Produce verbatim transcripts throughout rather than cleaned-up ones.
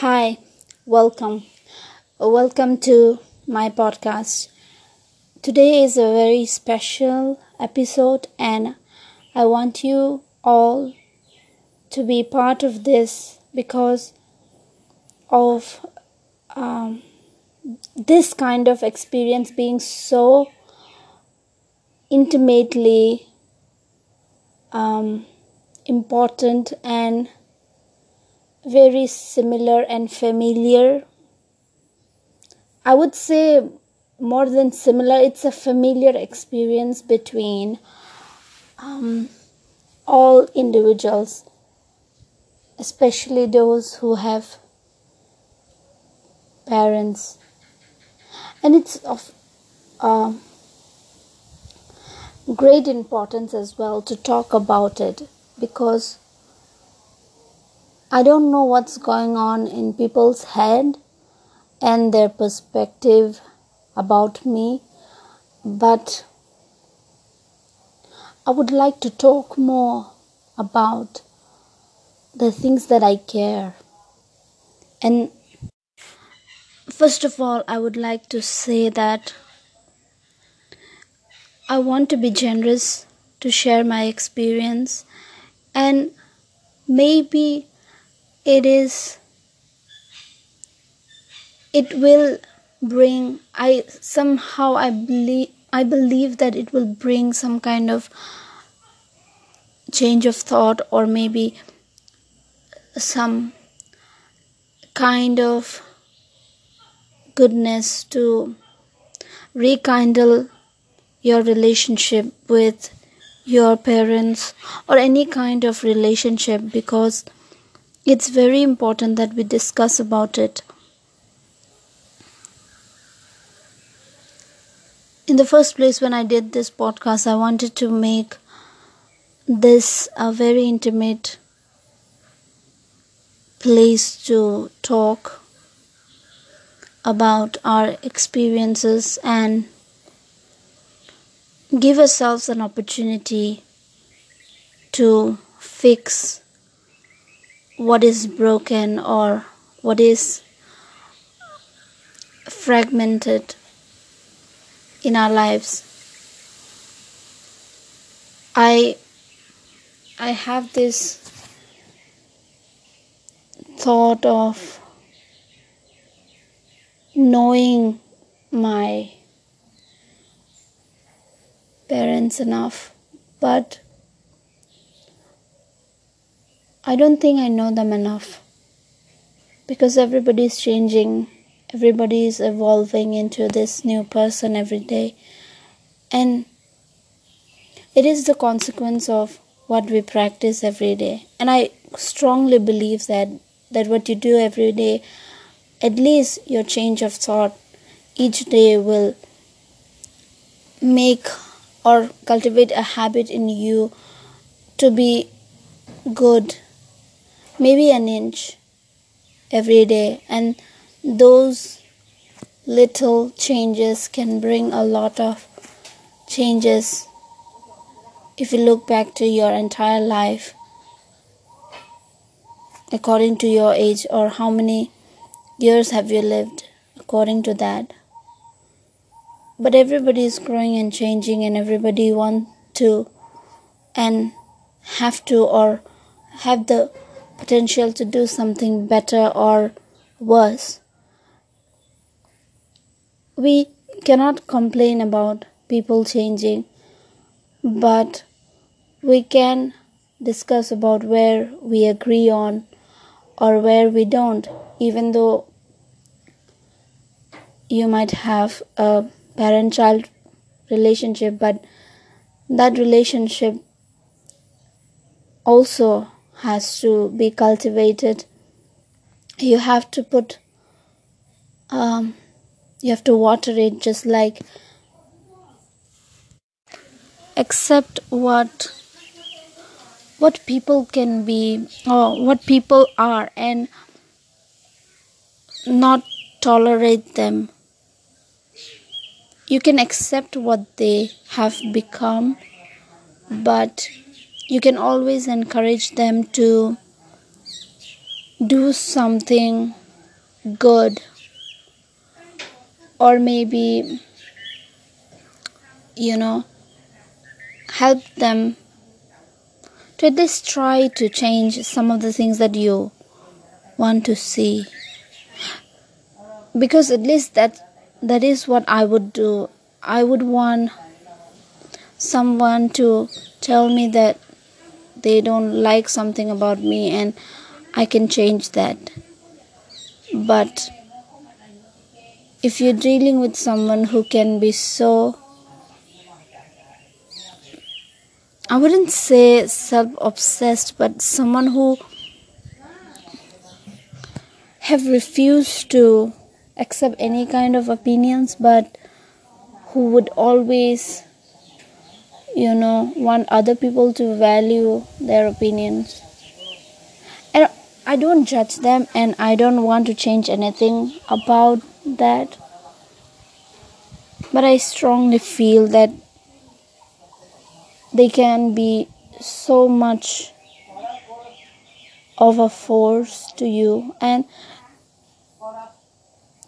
Hi, welcome. Welcome to my podcast. Today is a very special episode, and I want you all to be part of this because of um, this kind of experience being so intimately um, important and very similar and familiar. I would say more than similar, it's a familiar experience between um, all individuals, especially those who have parents. And it's of uh, great importance as well to talk about it, because I don't know what's going on in people's head and their perspective about me, but I would like to talk more about the things that I care. And first of all, I would like to say that I want to be generous to share my experience, and maybe It is, it will bring, I somehow I believe, I believe that it will bring some kind of change of thought, or maybe some kind of goodness to rekindle your relationship with your parents or any kind of relationship, because it's very important that we discuss about it. In the first place, when I did this podcast, I wanted to make this a very intimate place to talk about our experiences and give ourselves an opportunity to fix what is broken or what is fragmented in our lives. I I have this thought of knowing my parents enough, but I don't think I know them enough, because everybody is changing, everybody is evolving into this new person every day, and it is the consequence of what we practice every day. And I strongly believe that, that what you do every day, at least your change of thought each day, will make or cultivate a habit in you to be good. Maybe an inch every day, and those little changes can bring a lot of changes if you look back to your entire life according to your age, or how many years have you lived according to that. But everybody is growing and changing, and everybody want to and have to or have the potential to do something better or worse. We cannot complain about people changing, but we can discuss about where we agree on or where we don't, even though you might have a parent-child relationship, but that relationship also has to be cultivated. You have to put, um, you have to water it, just like accept what what people can be or what people are, and not tolerate them. You can accept what they have become, but you can always encourage them to do something good, or maybe you know help them to at least try to change some of the things that you want to see, because at least that that is what I would do. I would want someone to tell me that they don't like something about me and I can change that. But if you're dealing with someone who can be so, I wouldn't say self-obsessed, but someone who have refused to accept any kind of opinions, but who would always, you know, want other people to value their opinions. And I don't judge them, and I don't want to change anything about that. But I strongly feel that they can be so much of a force to you, and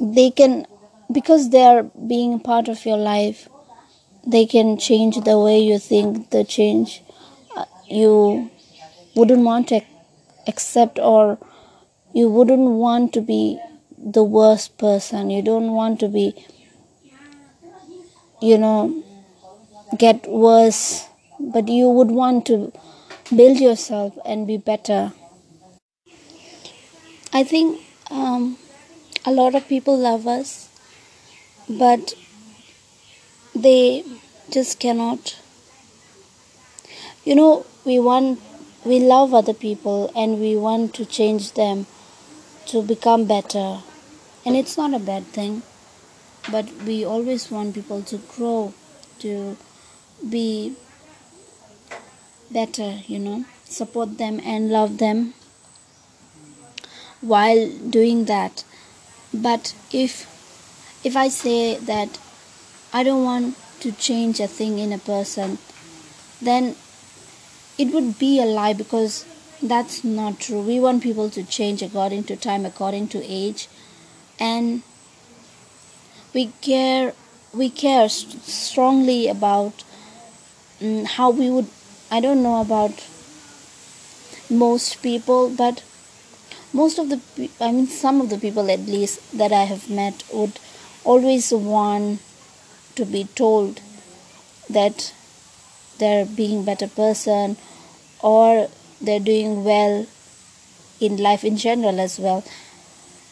they can, because they are being part of your life, they can change the way you think, the change uh, you wouldn't want to accept, or you wouldn't want to be the worst person. You don't want to be, you know, get worse, but you would want to build yourself and be better. I think um, a lot of people love us, but they just cannot. You know, we want, we love other people and we want to change them to become better. And it's not a bad thing, but we always want people to grow, to be better, you know, support them and love them while doing that. But if if I say that I don't want to change a thing in a person, then it would be a lie, because that's not true. We want people to change according to time, according to age, and we care we care st- strongly about um, how we would. I don't know about most people, but most of the pe- I mean some of the people at least that I have met would always want to be told that they're being better person, or they're doing well in life in general as well,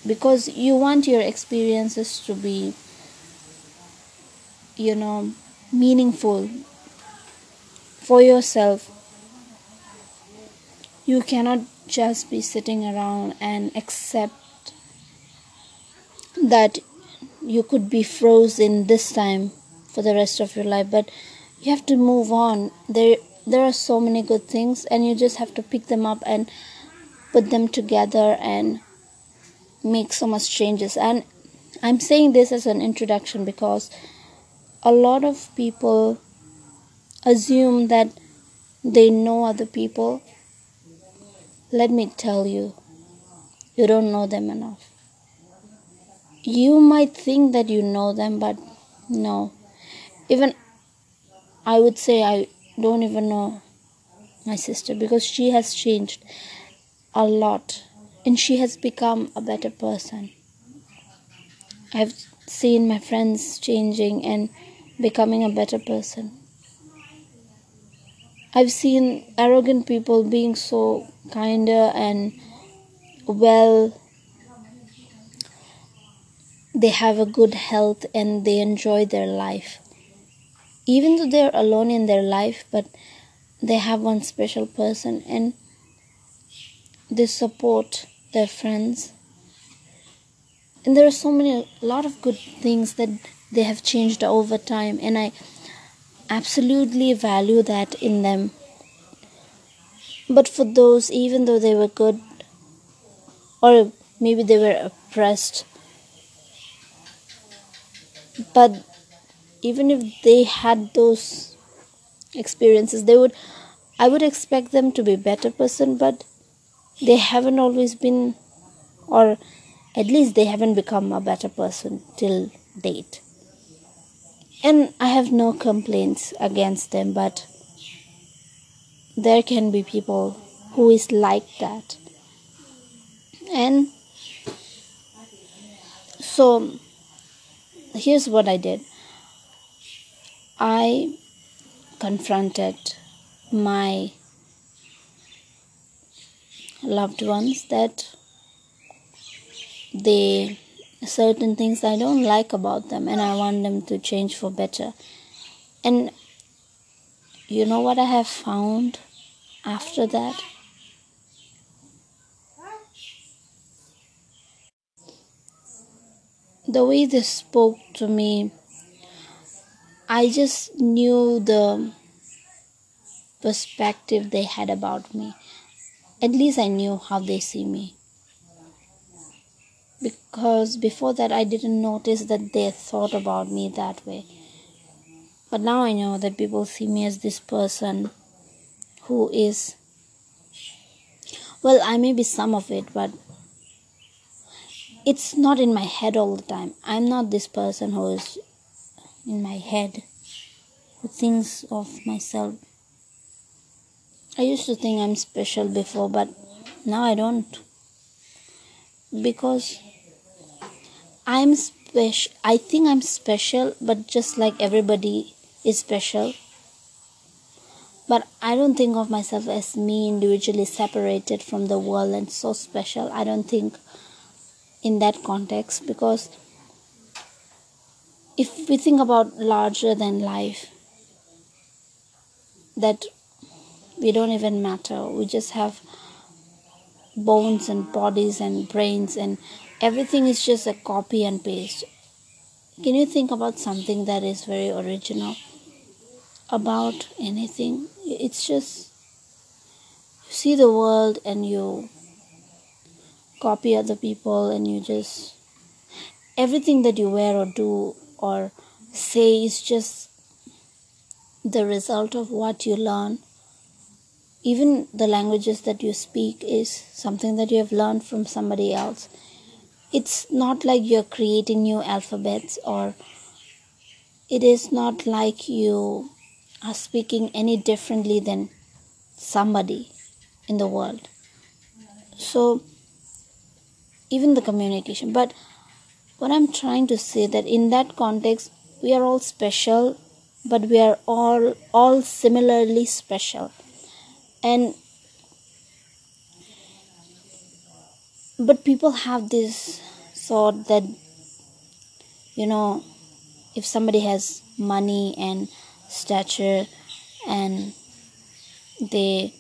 because you want your experiences to be, you know, meaningful for yourself. You cannot just be sitting around and accept that you could be frozen this time for the rest of your life, but you have to move on. There there are so many good things, and you just have to pick them up and put them together and make so much changes. And I'm saying this as an introduction because a lot of people assume that they know other people. Let me tell you, you don't know them enough. You might think that you know them, but no. Even I would say I don't even know my sister, because she has changed a lot and she has become a better person. I've seen my friends changing and becoming a better person. I've seen arrogant people being so kinder and well. They have a good health and they enjoy their life. Even though they're alone in their life, but they have one special person and they support their friends. And there are so many, a lot of good things that they have changed over time, and I absolutely value that in them. But for those, even though they were good, or maybe they were oppressed, but even if they had those experiences, they would, I would expect them to be better person, but they haven't always been, or at least they haven't become a better person till date. And I have no complaints against them, but there can be people who is like that. And so here's what I did. I confronted my loved ones that they certain things I don't like about them, and I want them to change for better. And you know what I have found after that? The way they spoke to me, I just knew the perspective they had about me. At least I knew how they see me. Because before that, I didn't notice that they thought about me that way. But now I know that people see me as this person who is... Well, I may be some of it, but it's not in my head all the time. I'm not this person who is in my head, who thinks of myself. I used to think I'm special before, but now I don't. Because I'm special. I think I'm special, but just like everybody is special. But I don't think of myself as me individually separated from the world and so special. I don't think in that context, because if we think about larger than life, that we don't even matter. We just have bones and bodies and brains, and everything is just a copy and paste. Can you think about something that is very original about anything? It's just you see the world and you copy other people, and you just everything that you wear or do or say is just the result of what you learn. Even the languages that you speak is something that you have learned from somebody else. It's not like you're creating new alphabets, or it is not like you are speaking any differently than somebody in the world. So, even the communication. But what I'm trying to say that in that context, we are all special, but we are all, all similarly special. And but people have this thought that, you know, if somebody has money and stature and they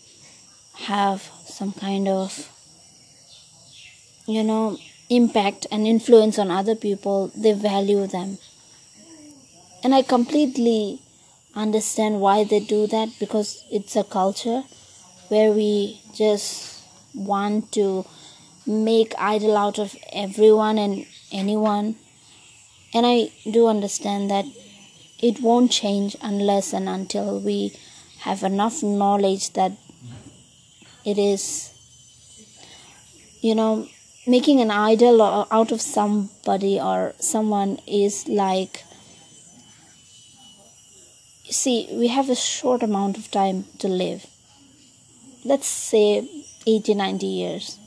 have some kind of, you know, impact and influence on other people, they value them. And I completely understand why they do that, because it's a culture where we just want to make idol out of everyone and anyone. And I do understand that it won't change unless and until we have enough knowledge that it is, you know, making an idol out of somebody or someone is like... You see, we have a short amount of time to live. Let's say eighty, ninety years.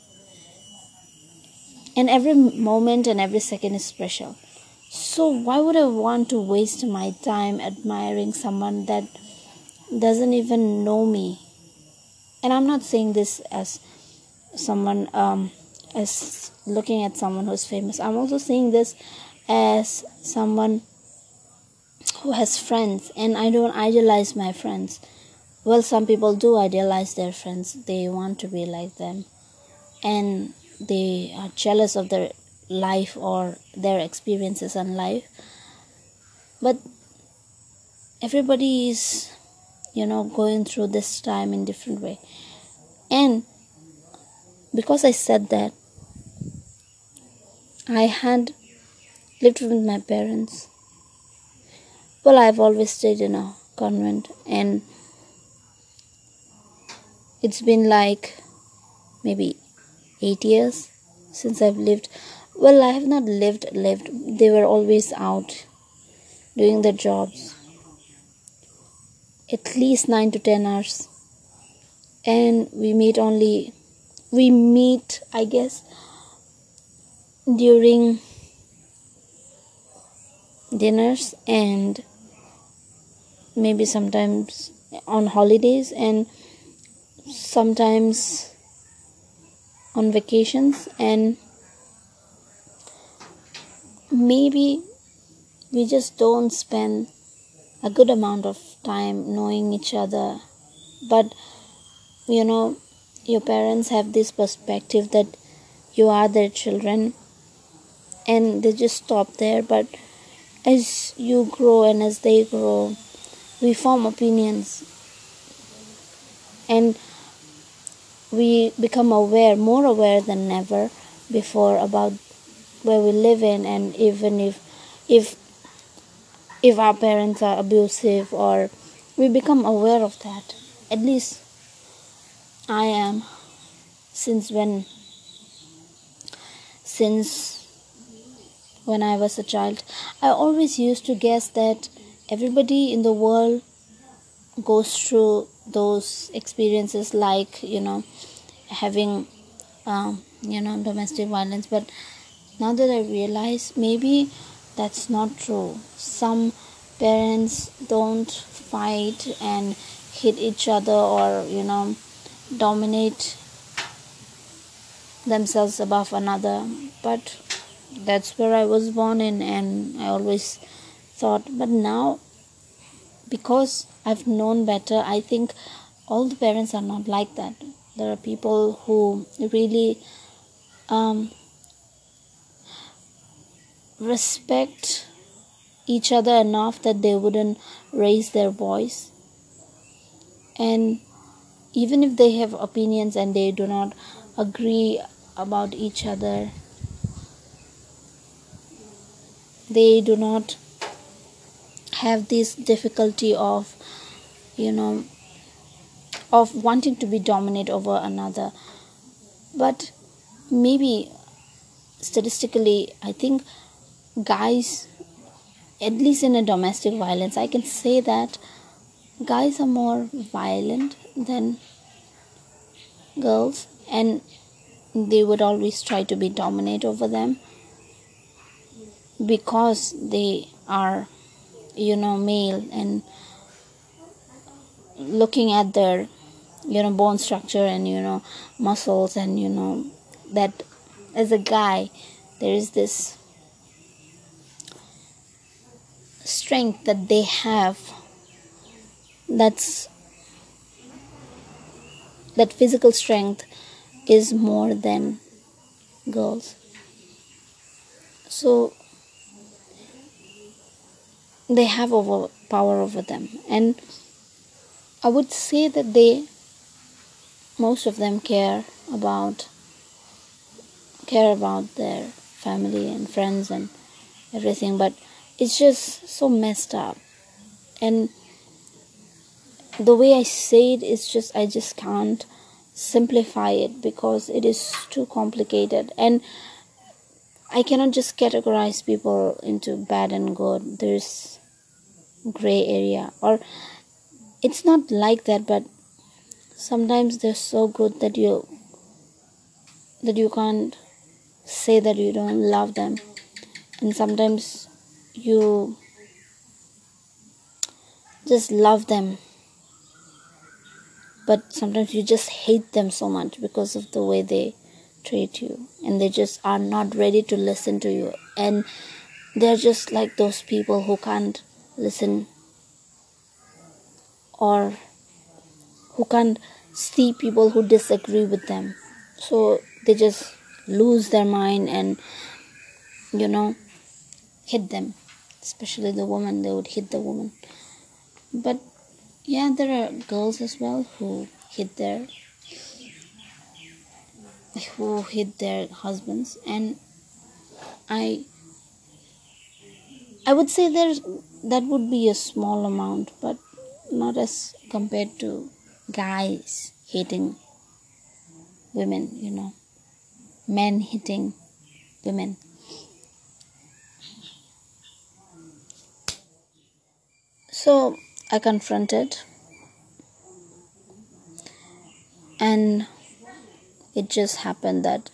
And every moment and every second is special. So why would I want to waste my time admiring someone that doesn't even know me? And I'm not saying this as someone, um, as looking at someone who's famous. I'm also saying this as someone who has friends, and I don't idealize my friends. Well, some people do idealize their friends. They want to be like them. And they are jealous of their life or their experiences in life. But everybody is, you know, going through this time in different way. And because I said that, I had lived with my parents. Well, I've always stayed in a convent, and it's been like maybe eight years since I've lived Well, I have not lived, lived. They were always out doing their jobs, at least nine to ten hours. And we meet only, we meet, I guess, during dinners and maybe sometimes on holidays and sometimes on vacations, and maybe we just don't spend a good amount of time knowing each other. But you know, your parents have this perspective that you are their children, and they just stop there. But as you grow and as they grow, we form opinions and we become aware, more aware than ever before, about where we live in. And even if if if our parents are abusive, or we become aware of that. At least I am, since when since when I was a child. I always used to guess that everybody in the world goes through those experiences, like, you know, having um, you know, domestic violence. But now that I realize, maybe that's not true. Some parents don't fight and hit each other, or, you know, dominate themselves above another. But that's where I was born in, and I always thought. But now, because I've known better, I think all the parents are not like that. There are people who really um, respect each other enough that they wouldn't raise their voice. And even if they have opinions and they do not agree about each other, they do not have this difficulty of, you know, of wanting to be dominant over another. But maybe statistically, I think guys, at least in a domestic violence, I can say that guys are more violent than girls, and they would always try to be dominant over them because they are, you know, male, and looking at their, you know, bone structure and, you know, muscles, and, you know, that as a guy there is this strength that they have, that's that physical strength is more than girls. So they have over power over them, and I would say that they, most of them, care about care about their family and friends and everything. But it's just so messed up, and the way I say it is just, I just can't simplify it because it is too complicated, and I cannot just categorize people into bad and good. There's gray area, or it's not like that, but sometimes they're so good that you that you can't say that you don't love them. And sometimes you just love them, but sometimes you just hate them so much because of the way they treat you, and they just are not ready to listen to you, and they're just like those people who can't listen, or who can't see people who disagree with them, so they just lose their mind and, you know, hit them, especially the woman. They would hit the woman. But yeah, there are girls as well who hit their who hit their husbands, and I I would say there that would be a small amount, but not as compared to guys hitting women, you know, men hitting women. So I confronted, and it just happened that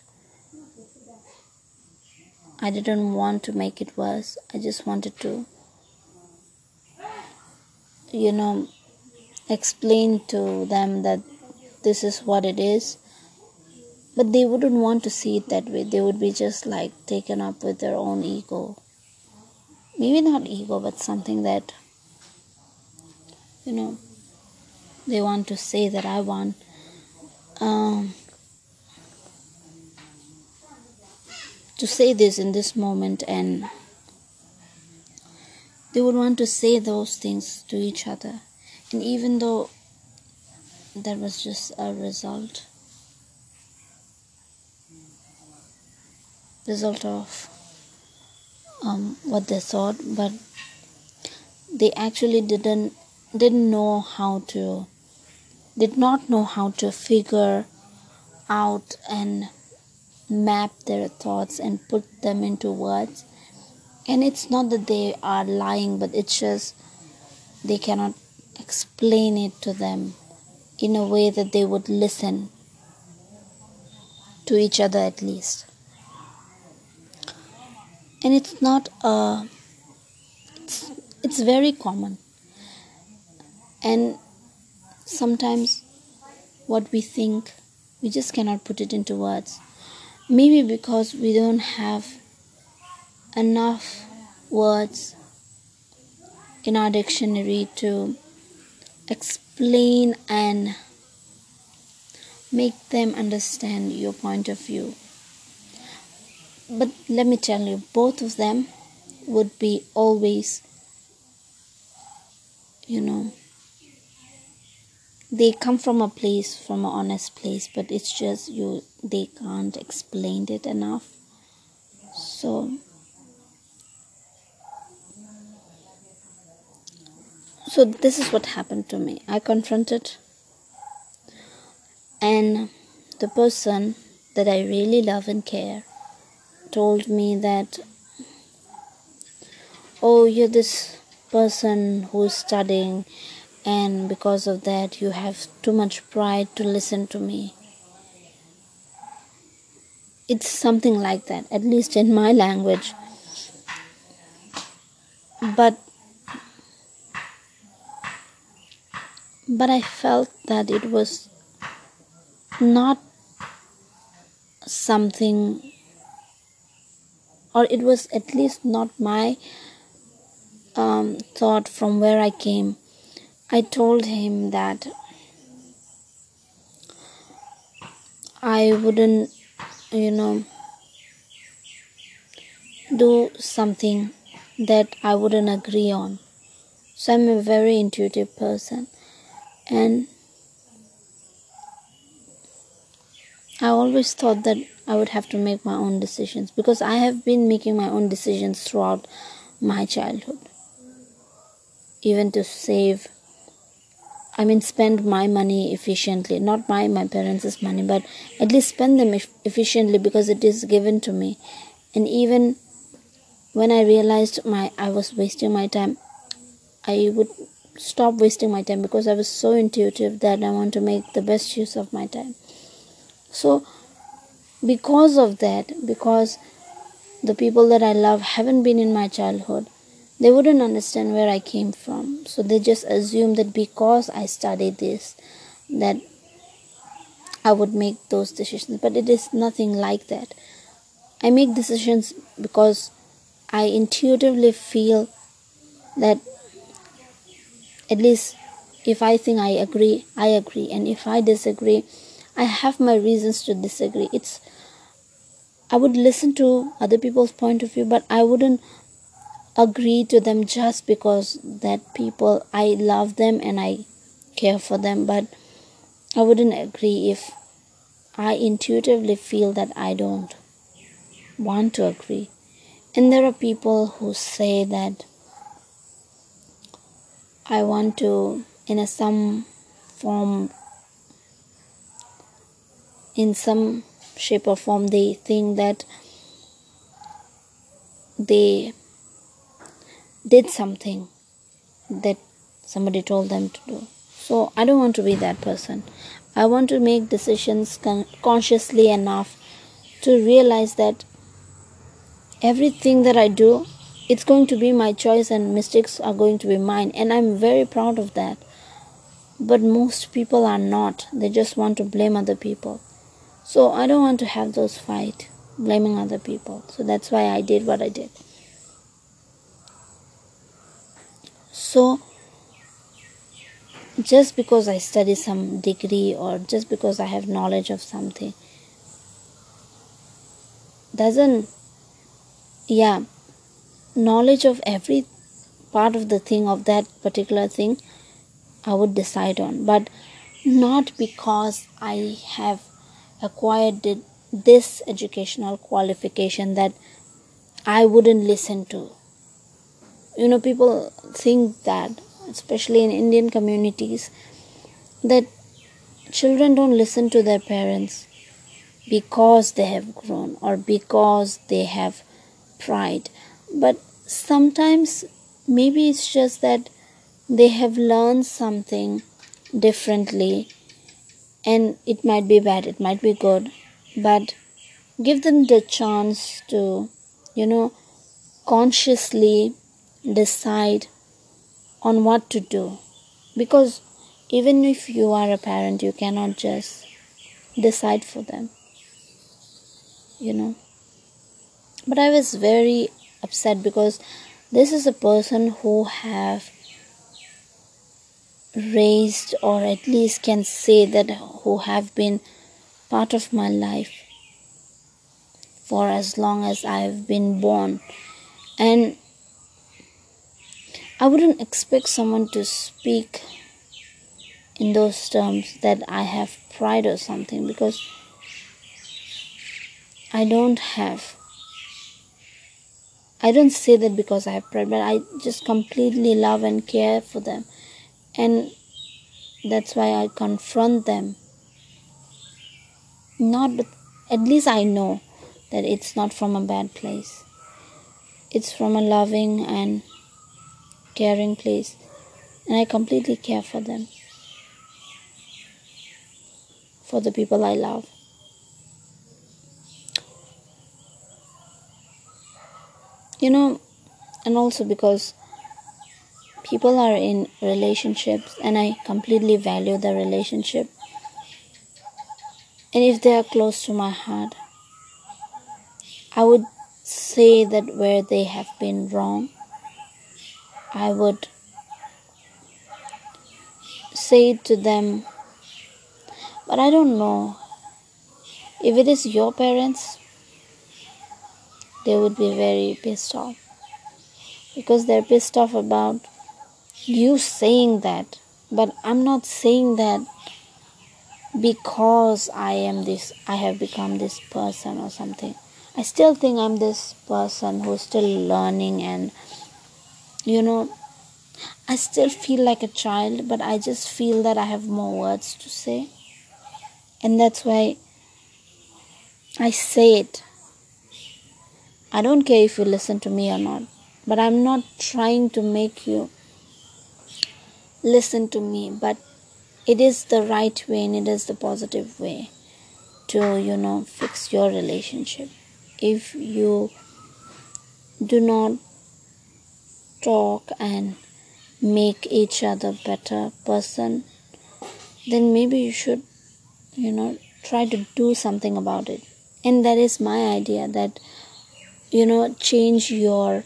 I didn't want to make it worse. I just wanted to, you know, explain to them that this is what it is. But they wouldn't want to see it that way. They would be just like taken up with their own ego. Maybe not ego, but something that, you know, they want to say that I want. Um, to say this in this moment, and they would want to say those things to each other. And even though that was just a result result of um, what they thought, but they actually didn't didn't know how to did not know how to figure out and map their thoughts and put them into words. And it's not that they are lying, but it's just they cannot explain it to them in a way that they would listen to each other at least. And it's not a... It's, it's very common. And sometimes what we think, we just cannot put it into words. Maybe because we don't have enough words in our dictionary to explain and make them understand your point of view. But let me tell you, both of them would be always, you know, they come from a place, from an honest place, but it's just you, they can't explain it enough. So, so this is what happened to me. I confronted, and the person that I really love and care told me that, oh, you're this person who's studying, and because of that, you have too much pride to listen to me. It's something like that, at least in my language. But, but I felt that it was not something, or it was at least not my um, thought from where I came. I told him that I wouldn't, you know, do something that I wouldn't agree on. So I'm a very intuitive person, and I always thought that I would have to make my own decisions, because I have been making my own decisions throughout my childhood, even to save I mean, spend my money efficiently. Not my, my parents' money, but at least spend them e- efficiently because it is given to me. And even when I realized my I was wasting my time, I would stop wasting my time because I was so intuitive that I want to make the best use of my time. So, because of that, because the people that I love haven't been in my childhood, they wouldn't understand where I came from. So they just assume that because I studied this, that I would make those decisions. But it is nothing like that. I make decisions because I intuitively feel that, at least if I think I agree, I agree. And if I disagree, I have my reasons to disagree. It's I would listen to other people's point of view, but I wouldn't agree to them just because that people, I love them and I care for them, but I wouldn't agree if I intuitively feel that I don't want to agree. And there are people who say that I want to, in a some form, in some shape or form, they think that they did something that somebody told them to do. So I don't want to be that person. I want to make decisions con- consciously enough to realize that everything that I do, it's going to be my choice and mistakes are going to be mine. And I'm very proud of that. But most people are not. They just want to blame other people. So I don't want to have those fights, blaming other people. So that's why I did what I did. So just because I study some degree or just because I have knowledge of something doesn't, yeah, knowledge of every part of the thing, of that particular thing, I would decide on. But not because I have acquired it, this educational qualification, that I wouldn't listen to. You know, people think that, especially in Indian communities, that children don't listen to their parents because they have grown or because they have pride. But sometimes maybe it's just that they have learned something differently, and it might be bad, it might be good, but give them the chance to, you know, consciously decide on what to do. Because even if you are a parent, you cannot just decide for them, you know. But I was very upset because this is a person who have raised, or at least can say that, who have been part of my life for as long as I've been born. And I wouldn't expect someone to speak in those terms, that I have pride or something, because I don't have. I don't say that because I have pride, but I just completely love and care for them. And that's why I confront them. Not, but at least I know that it's not from a bad place. It's from a loving and caring place. And I completely care for them, for the people I love. You know, and also because people are in relationships, and I completely value the relationship. And if they are close to my heart, I would say that where they have been wrong, I would say it to them. But I don't know. If it is your parents, they would be very pissed off. Because they're pissed off about you saying that. But I'm not saying that because I am this, I have become this person or something. I still think I'm this person who's still learning, and, you know, I still feel like a child, but I just feel that I have more words to say. And that's why I say it. I don't care if you listen to me or not, but I'm not trying to make you listen to me, but it is the right way, and it is the positive way to, you know, fix your relationship. If you do not talk and make each other better person, then maybe you should, you know, try to do something about it. And that is my idea, that, you know, change your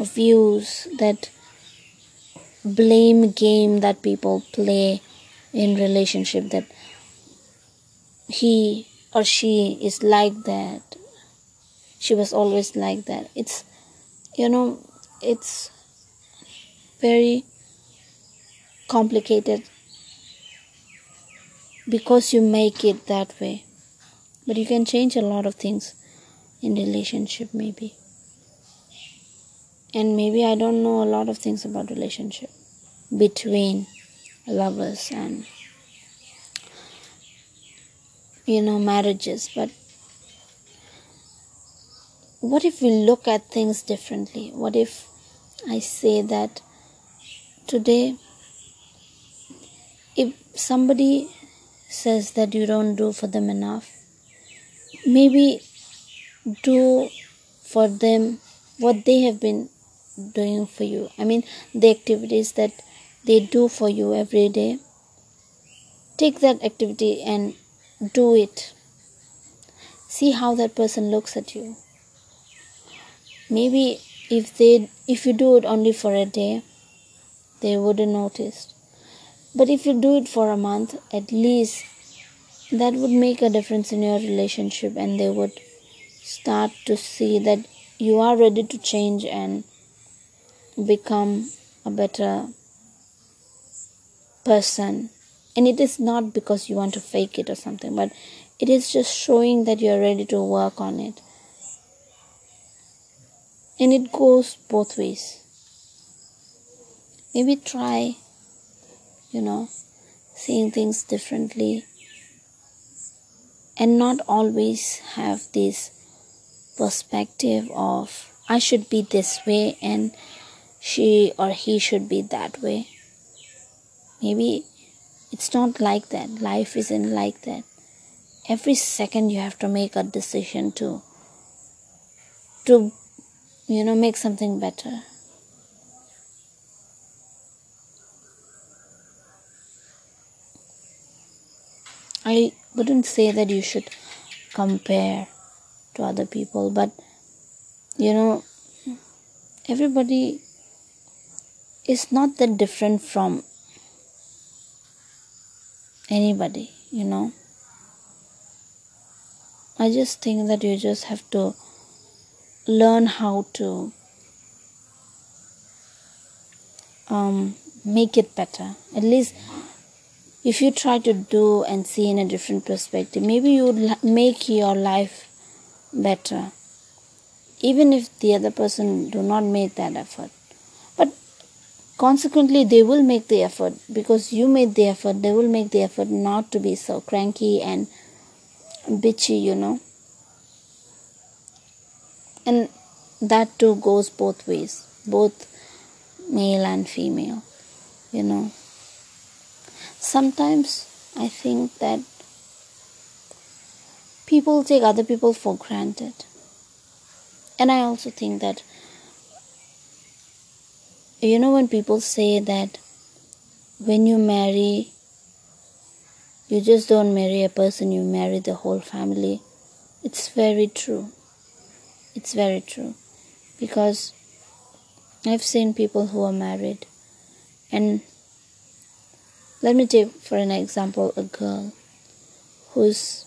views, that blame game that people play in relationship, that he or she is like that, she was always like that. It's, you know, it's very complicated because you make it that way. But you can change a lot of things in relationship, maybe. And maybe I don't know a lot of things about relationship between lovers and, you know, marriages, but what if we look at things differently? What if I say that today if somebody says that you don't do for them enough, maybe do for them what they have been doing for you. I mean, the activities that they do for you every day, take that activity and do it. See how that person looks at you. Maybe if they if you do it only for a day, they wouldn't notice. But if you do it for a month, at least that would make a difference in your relationship, and they would start to see that you are ready to change and become a better person. And it is not because you want to fake it or something, but it is just showing that you are ready to work on it. And it goes both ways. Maybe try, you know, seeing things differently, and not always have this perspective of I should be this way and she or he should be that way. Maybe it's not like that. Life isn't like that. Every second you have to make a decision to, to, you know, make something better. I wouldn't say that you should compare to other people, but you know, everybody is not that different from anybody, you know. I just think that you just have to learn how to um, make it better. At least if you try to do and see in a different perspective, maybe you would make your life better, even if the other person do not make that effort. But consequently, they will make the effort because you made the effort. They will make the effort not to be so cranky and bitchy, you know. And that too goes both ways, both male and female, you know. Sometimes I think that people take other people for granted. And I also think that, you know, when people say that when you marry, you just don't marry a person, you marry the whole family. It's very true. It's very true. Because I've seen people who are married. And let me take for an example a girl whose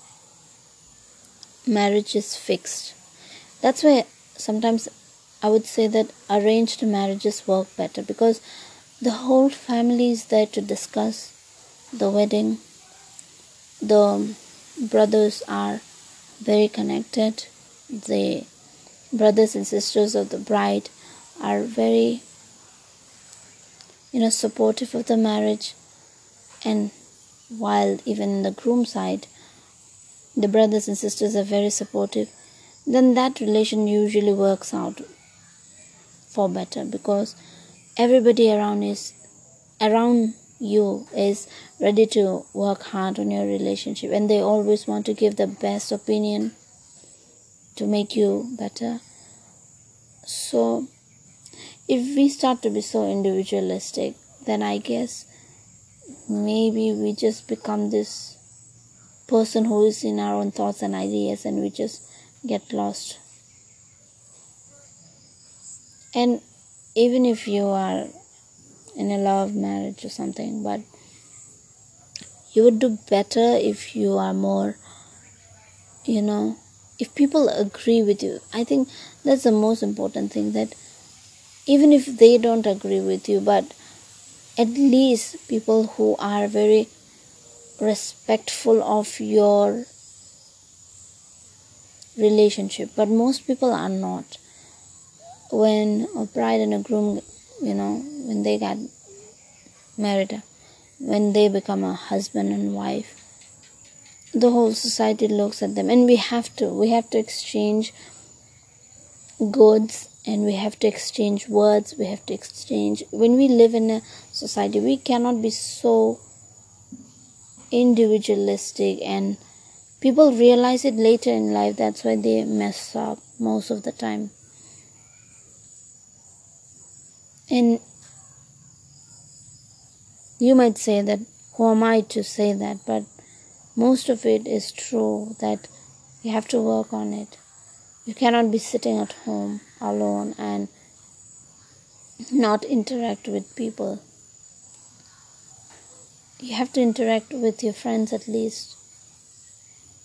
marriage is fixed. That's why sometimes I would say that arranged marriages work better, because the whole family is there to discuss the wedding. The brothers are very connected. The brothers and sisters of the bride are very, you know, supportive of the marriage. And while even the groom side, the brothers and sisters are very supportive, then that relation usually works out for better, because everybody around is around you is ready to work hard on your relationship, and they always want to give the best opinion to make you better. So if we start to be so individualistic, then I guess maybe we just become this person who is in our own thoughts and ideas, and we just get lost. And even if you are in a love marriage or something, but you would do better if you are more, you know, if people agree with you. I think that's the most important thing, that even if they don't agree with you, but at least people who are very respectful of your relationship. But most people are not. When a bride and a groom, you know, when they got married, when they become a husband and wife, the whole society looks at them. And we have to. We have to exchange goods, and we have to exchange words. We have to exchange. When we live in a society, we cannot be so individualistic, and people realize it later in life. That's why they mess up most of the time. And you might say that, who am I to say that? But most of it is true, that you have to work on it. You cannot be sitting at home alone and not interact with people. You have to interact with your friends at least.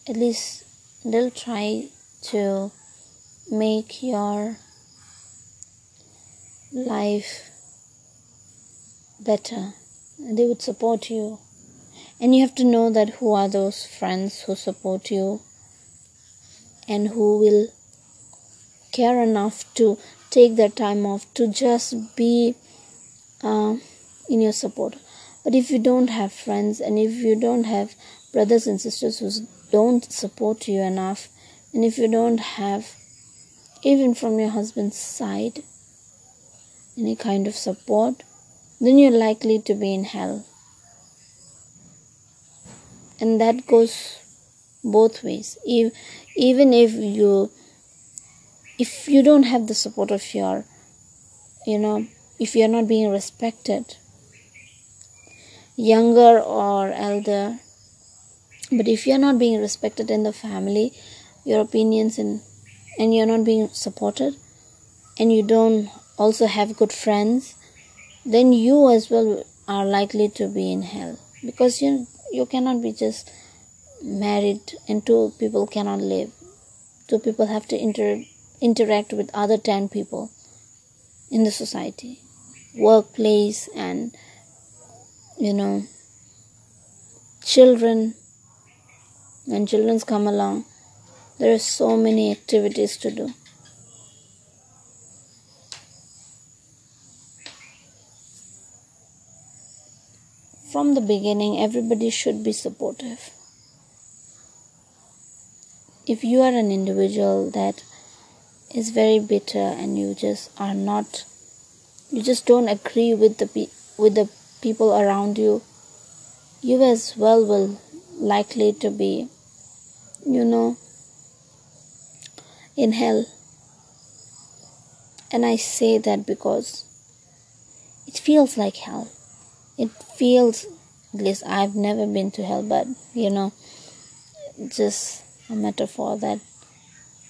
At least they'll try to make your life better. They would support you. And you have to know that who are those friends who support you and who will care enough to take their time off to just be uh, in your support. But if you don't have friends, and if you don't have brothers and sisters who don't support you enough, and if you don't have, even from your husband's side, any kind of support, then you're likely to be in hell. And that goes both ways. If, even if you if you don't have the support of your, you know, if you're not being respected, younger or elder, but if you're not being respected in the family, your opinions, and and you're not being supported, and you don't also have good friends, then you as well are likely to be in hell, because you you cannot be just married and two people cannot live. Two people have to inter interact with other ten people in the society, workplace, and you know, children. When children come along, there are so many activities to do. From the beginning, everybody should be supportive. If you are an individual that is very bitter and you just are not, you just don't agree with the pe with the people around you, you as well will likely to be, you know, in hell. And I say that because it feels like hell. It feels, at least I've never been to hell, but you know, just a metaphor that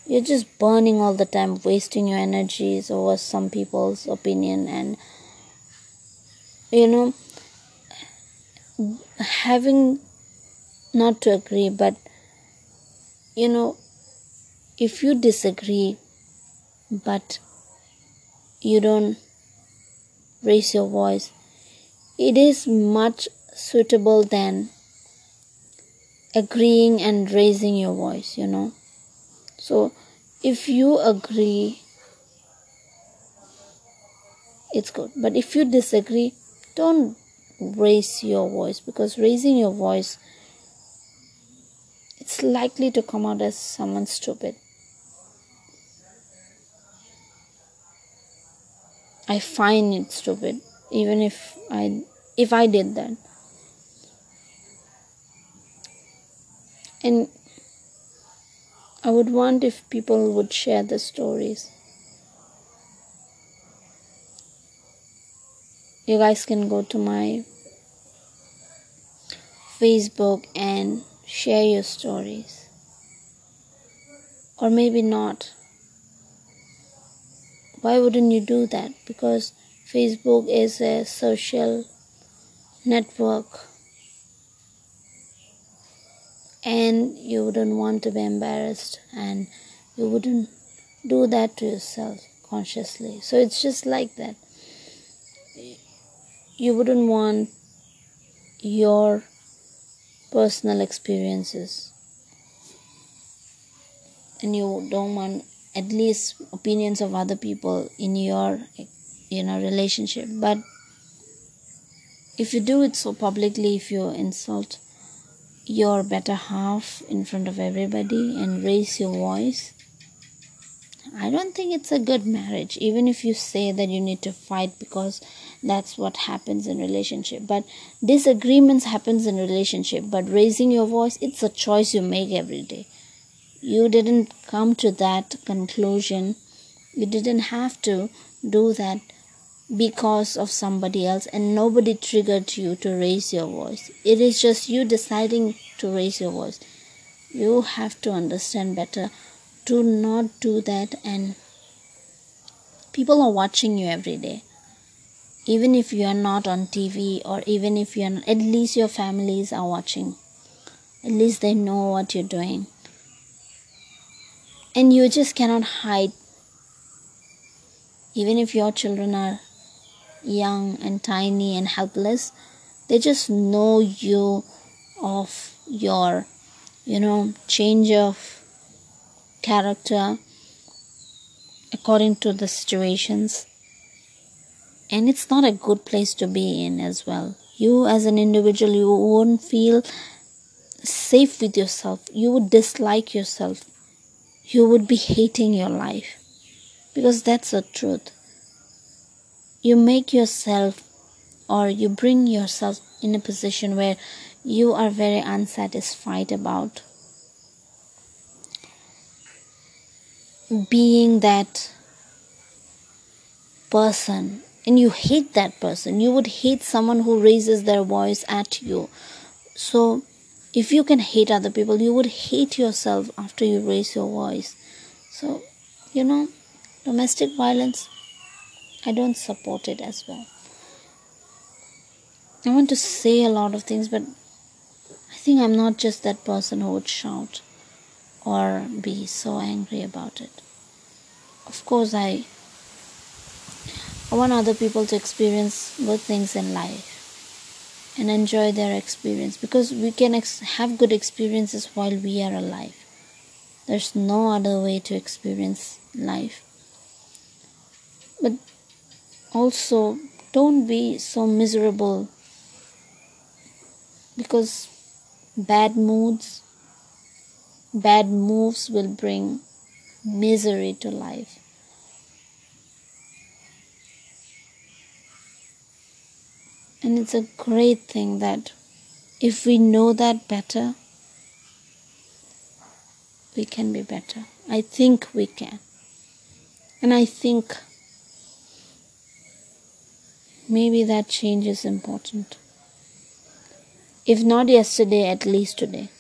you're just burning all the time, wasting your energies over some people's opinion, and you know, having not to agree, but you know, if you disagree, but you don't raise your voice, it is much suitable than agreeing and raising your voice, you know. So if you agree, it's good. But if you disagree, don't raise your voice, because raising your voice, it's likely to come out as someone stupid. I find it stupid, even if I if I did that. And I would want if people would share the stories. You guys can go to my Facebook and share your stories. Or maybe not. Why wouldn't you do that? Because Facebook is a social network, and you wouldn't want to be embarrassed, and you wouldn't do that to yourself consciously. So it's just like that. You wouldn't want your personal experiences, and you don't want at least opinions of other people in your, you know, relationship. But if you do it so publicly, if you insult your better half in front of everybody and raise your voice, I don't think it's a good marriage, even if you say that you need to fight, because that's what happens in relationship. But disagreements happens in relationship, but raising your voice, it's a choice you make every day. You didn't come to that conclusion. You didn't have to do that because of somebody else, and nobody triggered you to raise your voice. It is just you deciding to raise your voice. You have to understand better. Do not do that, and people are watching you every day. Even if you are not on T V, or even if you are not, at least your families are watching. At least they know what you're doing. And you just cannot hide. Even if your children are young and tiny and helpless, they just know you of your, you know, change of character according to the situations. And it's not a good place to be in as well. You as an individual, you won't feel safe with yourself. You would dislike yourself. You would be hating your life. Because that's the truth. You make yourself, or you bring yourself in a position where you are very unsatisfied about being that person. And you hate that person. You would hate someone who raises their voice at you. So if you can hate other people, you would hate yourself after you raise your voice. So, you know, domestic violence, I don't support it as well. I want to say a lot of things, but I think I'm not just that person who would shout or be so angry about it. Of course, I, I want other people to experience good things in life and enjoy their experience, because we can ex- have good experiences while we are alive. There's no other way to experience life. But also, don't be so miserable, because bad moods, bad moves will bring misery to life. And it's a great thing that if we know that better, we can be better. I think we can. And I think maybe that change is important. If not yesterday, at least today.